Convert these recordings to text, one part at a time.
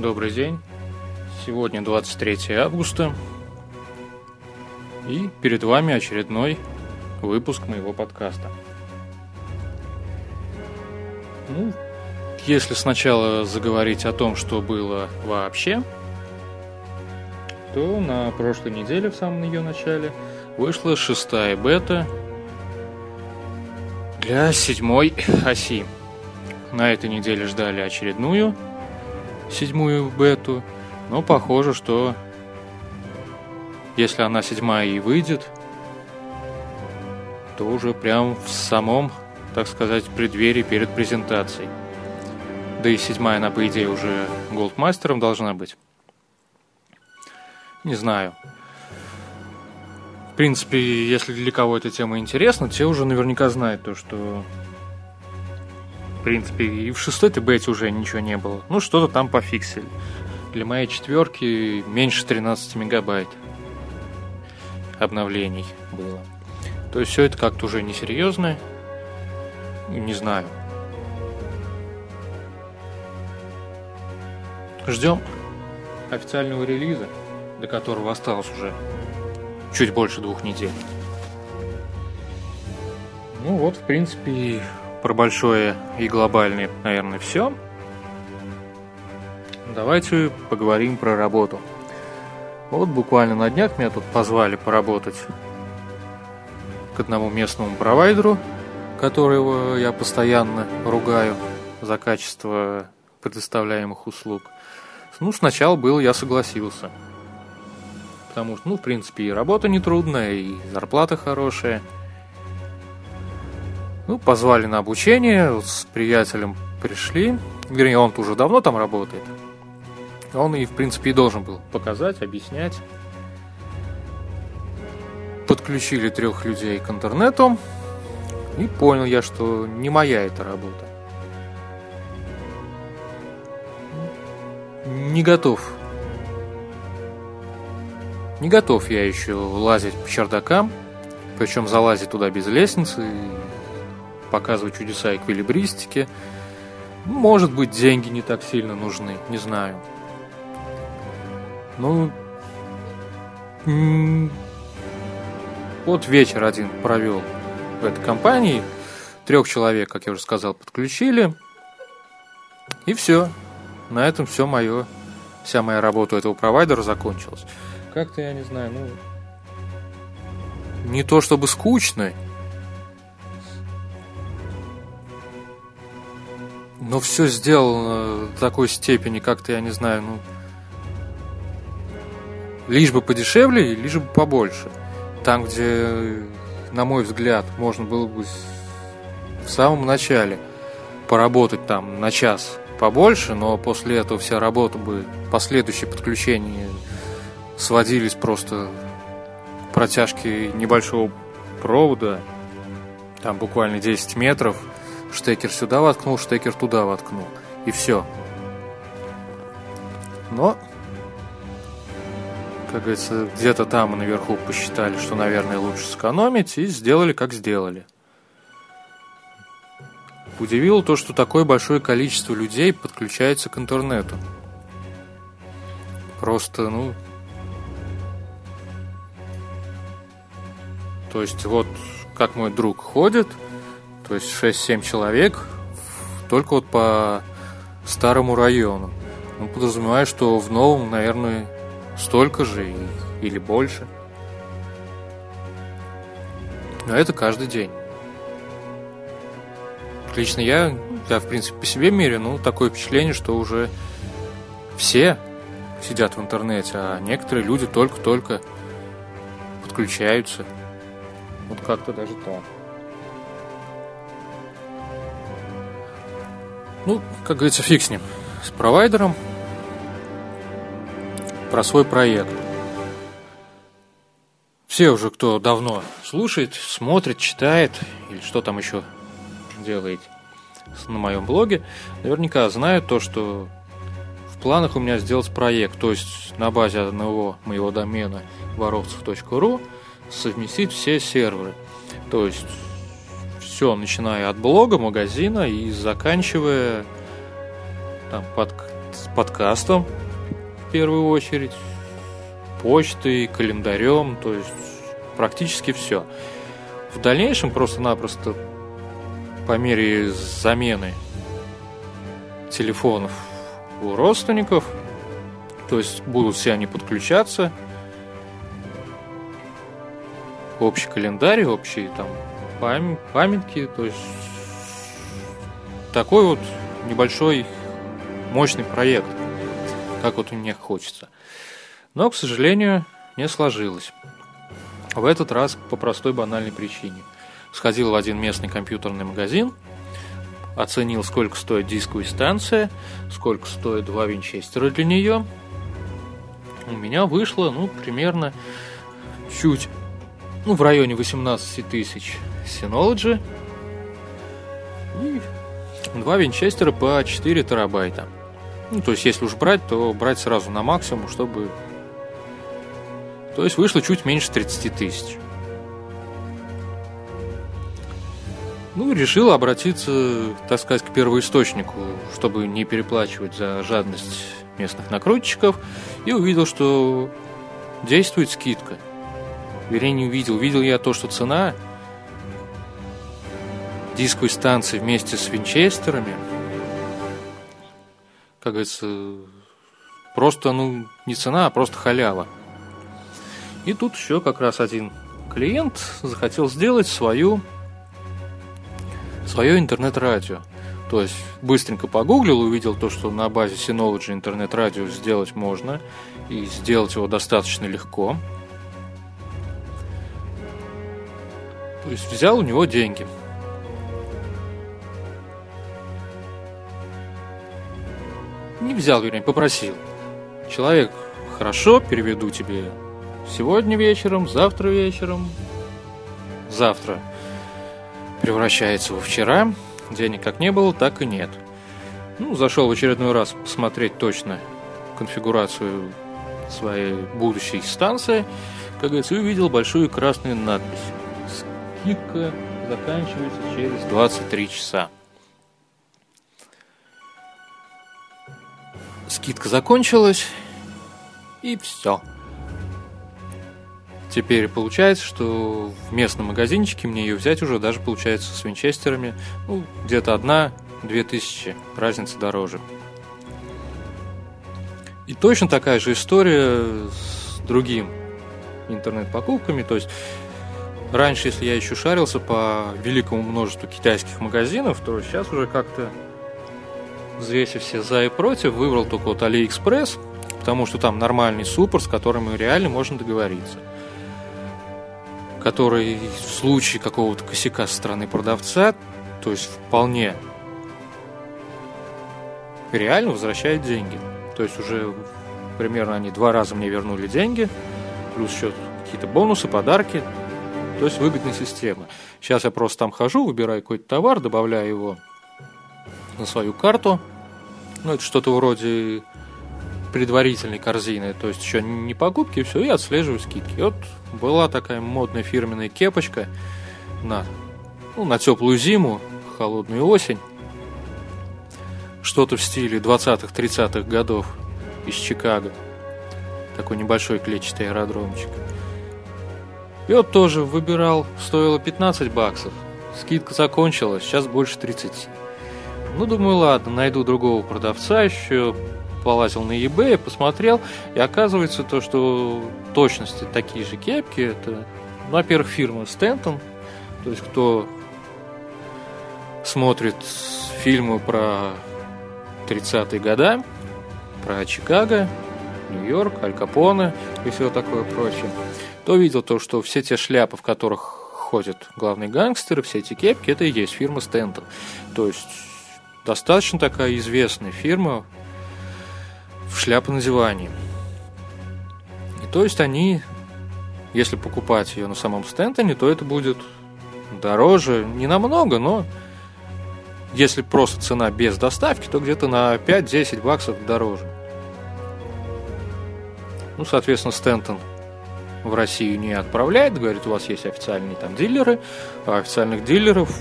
Добрый день, сегодня 23 августа, и перед вами очередной выпуск моего подкаста. Если сначала заговорить о том, что было вообще, то на прошлой неделе, в самом ее начале, вышла 6-я бета для 7-й оси. На этой неделе ждали очередную 7-ю бету, но похоже, что если она 7-я и выйдет, то уже прям в самом, так сказать, преддверии перед презентацией. Да и 7-я она, по идее, уже голдмастером должна быть. Не знаю. В принципе, если для кого эта тема интересна, те уже наверняка знают то, что в принципе и в 6-й бете уже ничего не было. Что-то там пофиксили. Для моей 4-ки меньше 13 мегабайт обновлений было. То есть все это как-то уже несерьезно. Не знаю. Ждем официального релиза, до которого осталось уже чуть больше 2 недель. В принципе, про большое и глобальное, наверное, все. Давайте поговорим про работу. Буквально на днях меня тут позвали поработать к одному местному провайдеру, которого я постоянно ругаю за качество предоставляемых услуг. Сначала я согласился. Потому что, в принципе, и работа нетрудная, и зарплата хорошая. Позвали на обучение, с приятелем пришли. Вернее, он-то уже давно там работает. Он и, в принципе, и должен был показать, объяснять. Подключили 3 людей к интернету. И понял я, что не моя эта работа. Не готов я еще лазить по чердакам, причем залазить туда без лестницы, показывать чудеса эквилибристики. Может быть, деньги не так сильно нужны, не знаю. Вечер один провел в этой компании. 3 человек, как я уже сказал, подключили. И все. На этом вся моя работа у этого провайдера закончилась. Как-то я не знаю, не то чтобы скучно, но все сделано до такой степени, как-то я не знаю, лишь бы подешевле и лишь бы побольше. Там, где, на мой взгляд, можно было бы в самом начале поработать там на час побольше, но после этого вся работа бы, последующие подключения сводились просто к протяжке небольшого провода, там буквально 10 метров, штекер сюда воткнул, штекер туда воткнул, и все. Но, как говорится, где-то там наверху посчитали, что, наверное, лучше сэкономить, и сделали, как сделали. Удивило то, что такое большое количество людей подключается к интернету. Просто, то есть как мой друг ходит, то есть 6-7 человек только по старому району. Подразумеваю, что в новом, наверное, столько же или больше. Но это каждый день. Лично я в принципе по себе мере, такое впечатление, что уже все сидят в интернете, а некоторые люди только-только подключаются. Как-то даже так. Как говорится, фиг с ним. С провайдером. Про свой проект. Все уже, кто давно слушает, смотрит, читает, или что там еще делает на моем блоге, наверняка знают то, что в планах у меня сделать проект. То есть на базе одного моего домена vorovtsov.ru совместить все серверы. То есть все, начиная от блога, магазина и заканчивая там, подкастом в первую очередь, почтой, календарем, то есть практически все. В дальнейшем просто-напросто по мере замены телефонов у родственников, то есть будут все они подключаться, общий календарь, общие там памятки, то есть такой вот небольшой мощный проект, как вот мне хочется. Но, к сожалению, не сложилось. В этот раз по простой банальной причине. Сходил в один местный компьютерный магазин, оценил, сколько стоит дисковая станция, сколько стоит два винчестера для нее. У меня вышло, примерно чуть, в районе 18 тысяч Synology и два винчестера по 4 терабайта. То есть, если уж брать, то брать сразу на максимум, чтобы... То есть, вышло чуть меньше 30 тысяч. Решил обратиться, так сказать, к первоисточнику, чтобы не переплачивать за жадность местных накрутчиков, и увидел, что действует скидка. Вернее, не увидел. Видел я то, что цена дисковой станции вместе с винчестерами, как говорится, просто, не цена, а просто халява. И тут еще как раз один клиент захотел сделать свое интернет-радио. То есть быстренько погуглил, увидел то, что на базе Synology интернет-радио сделать можно, и сделать его достаточно легко. То есть взял у него деньги. Не взял, вернее, попросил. Человек: хорошо, переведу тебе сегодня вечером, завтра вечером. Завтра превращается во вчера. Денег как не было, так и нет. Зашел в очередной раз посмотреть точно конфигурацию своей будущей станции, как говорится, и увидел большую красную надпись: скидка заканчивается через 23 часа. Скидка закончилась, и все. Теперь получается, что в местном магазинчике мне ее взять уже даже получается с винчестерами, где-то 1-2 тысячи, разница дороже. И точно такая же история с другим интернет-покупками. То есть раньше, если я еще шарился по великому множеству китайских магазинов, то сейчас уже как-то, взвесив все за и против, выбрал только вот AliExpress, потому что там нормальный суппорт, с которым реально можно договориться, который в случае какого-то косяка со стороны продавца, то есть вполне реально возвращает деньги. То есть уже примерно они 2 раза мне вернули деньги, плюс еще какие-то бонусы, подарки. То есть выгодная система. Сейчас я просто там хожу, выбираю какой-то товар, добавляю его на свою карту. Это что-то вроде предварительной корзины, то есть еще не покупки, все, и отслеживаю скидки. Вот была такая модная фирменная кепочка на теплую зиму, холодную осень. Что-то в стиле 20-30-х годов из Чикаго. Такой небольшой клетчатый аэродромчик. И вот тоже выбирал, стоило 15 баксов. Скидка закончилась, сейчас больше 30. Думаю, ладно, найду другого продавца еще. Полазил на eBay, посмотрел, и оказывается то, что в точности такие же кепки. Это, во-первых, фирма Stenton. То есть кто смотрит фильмы про 30-е годы, про Чикаго, Нью-Йорк, Аль Капоне и все такое прочее, то видел то, что все те шляпы, в которых ходят главные гангстеры, все эти кепки, это и есть фирма Stenton. То есть достаточно такая известная фирма в шляпонадевании. И то есть они, если покупать ее на самом Стентоне, то это будет дороже, не намного, но если просто цена без доставки, то где-то на 5-10 баксов дороже. Соответственно, Stenton в Россию не отправляет, говорит, у вас есть официальные там дилеры, а официальных дилеров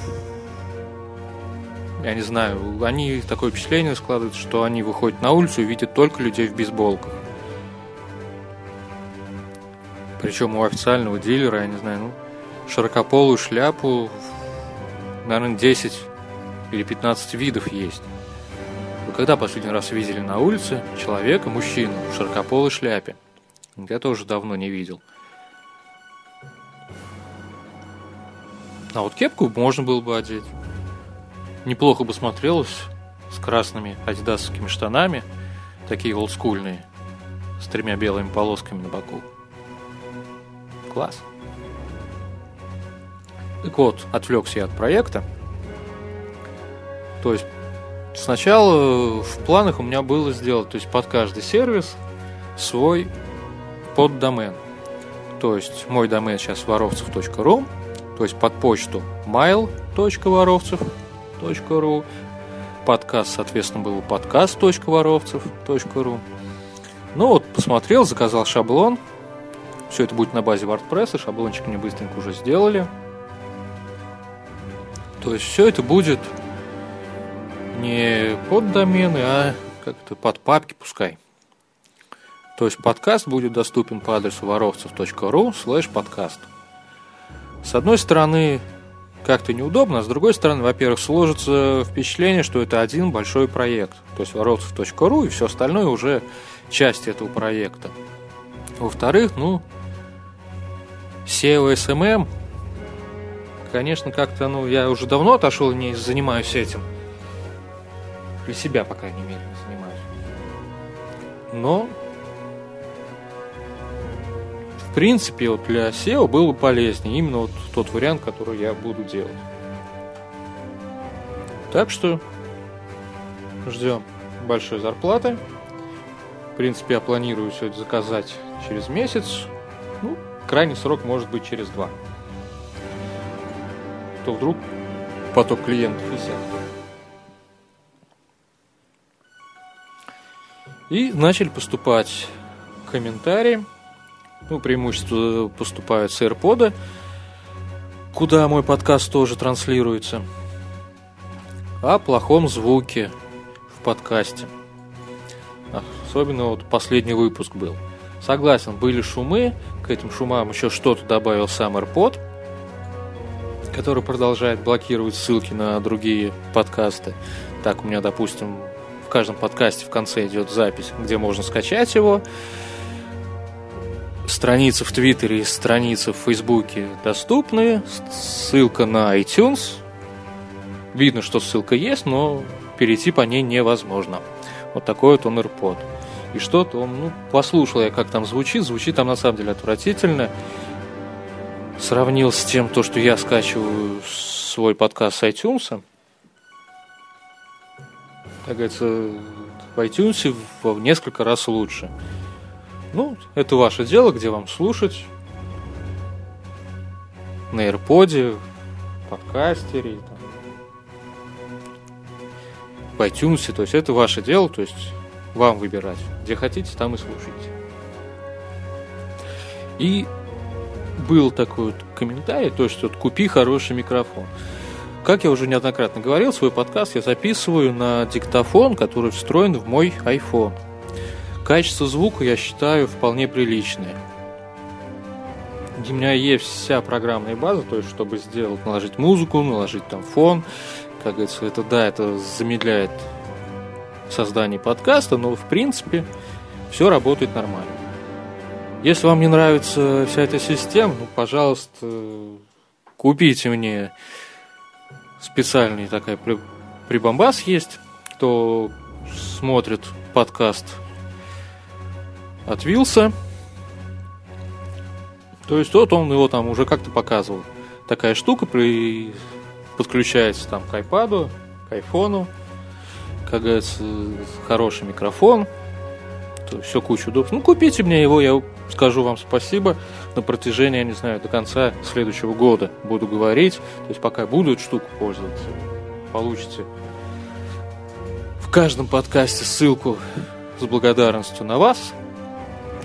я не знаю, они такое впечатление складывают, что они выходят на улицу и видят только людей в бейсболках. Причем у официального дилера, я не знаю, широкополую шляпу, наверное, 10 или 15 видов есть. Вы когда последний раз видели на улице человека, мужчину в широкополой шляпе? Я тоже давно не видел. А вот кепку можно было бы одеть. Неплохо бы смотрелось с красными адидасовскими штанами, такие олдскульные, с 3 белыми полосками на боку. Класс. Так вот, отвлекся я от проекта. То есть сначала в планах у меня было сделать, то есть под каждый сервис свой поддомен. То есть мой домен сейчас vorovtsov.ru, то есть под почту mail.vorovtsov.ru, подкаст, соответственно, был подкаст.vorovtsov.ru. Ну вот, посмотрел, заказал шаблон. Все это будет на базе WordPress, шаблончик мне быстренько уже сделали. То есть все это будет не под домены, а как-то под папки пускай. То есть подкаст будет доступен по адресу vorovtsov.ru/подкаст. С одной стороны, как-то неудобно, а с другой стороны, во-первых, сложится впечатление, что это один большой проект. То есть vorovtsov.ru и все остальное уже часть этого проекта. Во-вторых, SEO, SMM, конечно, как-то, я уже давно отошел, не занимаюсь этим. Для себя, по крайней мере, не занимаюсь. Но, в принципе, для SEO было бы полезнее именно тот вариант, который я буду делать. Так что ждем большой зарплаты. В принципе, я планирую все это заказать через месяц. Крайний срок может быть через 2. То вдруг поток клиентов иссякнет. И начали поступать комментарии. Преимущество поступают с AirPod, куда мой подкаст тоже транслируется. О плохом звуке в подкасте. Особенно последний выпуск был. Согласен, были шумы. К этим шумам еще что-то добавил сам AirPod, который продолжает блокировать ссылки на другие подкасты. Так у меня, допустим, в каждом подкасте в конце идет запись, где можно скачать его. Страницы в Твиттере и страницы в Фейсбуке доступны. Ссылка на iTunes. Видно, что ссылка есть, но перейти по ней невозможно. Вот такой он AirPod. И что-то он, послушал я, как там звучит. Звучит там на самом деле отвратительно. Сравнил с тем, что я скачиваю свой подкаст с iTunes. Как говорится, в iTunes в несколько раз лучше. Это ваше дело, где вам слушать. На AirPod, в подкастере, в iTunes. То есть это ваше дело, то есть вам выбирать. Где хотите, там и слушайте. И был такой комментарий, то есть купи хороший микрофон. Как я уже неоднократно говорил, свой подкаст я записываю на диктофон, который встроен в мой iPhone. Качество звука, я считаю, вполне приличное. У меня есть вся программная база, то есть, чтобы сделать, наложить музыку, наложить там фон. Как говорится, это замедляет создание подкаста, но, в принципе, все работает нормально. Если вам не нравится вся эта система, пожалуйста, купите мне... Специальный такой прибамбас есть. Кто смотрит подкаст от Вилса, то есть он его там уже как-то показывал. Такая штука подключается там к iPad'у, к айфону. Как говорится, хороший микрофон. Все куча удобств. Купите мне его, я скажу вам спасибо. На протяжении, я не знаю, до конца следующего года буду говорить. То есть пока буду эту штуку пользоваться, получите в каждом подкасте ссылку с благодарностью на вас,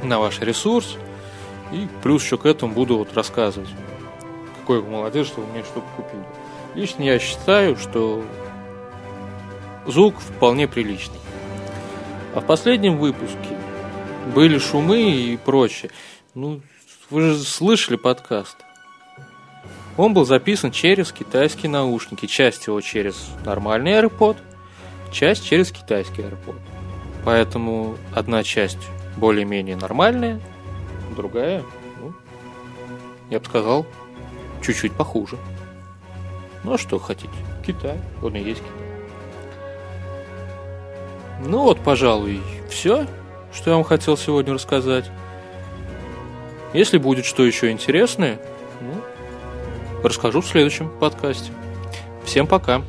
на ваш ресурс. И плюс еще к этому буду рассказывать, какой вы молодец, что вы мне что-то купили. Лично я считаю, что звук вполне приличный. А в последнем выпуске были шумы и прочее. Ну, вы же слышали подкаст. Он был записан через китайские наушники. Часть его через нормальный AirPod, часть через китайский AirPod. Поэтому одна часть более-менее нормальная, другая, ну, я бы сказал, чуть-чуть похуже. Ну, а что хотите? Китай, он и есть Китай. Ну вот, пожалуй, все, что я вам хотел сегодня рассказать. Если будет что еще интересное, ну, расскажу в следующем подкасте. Всем пока!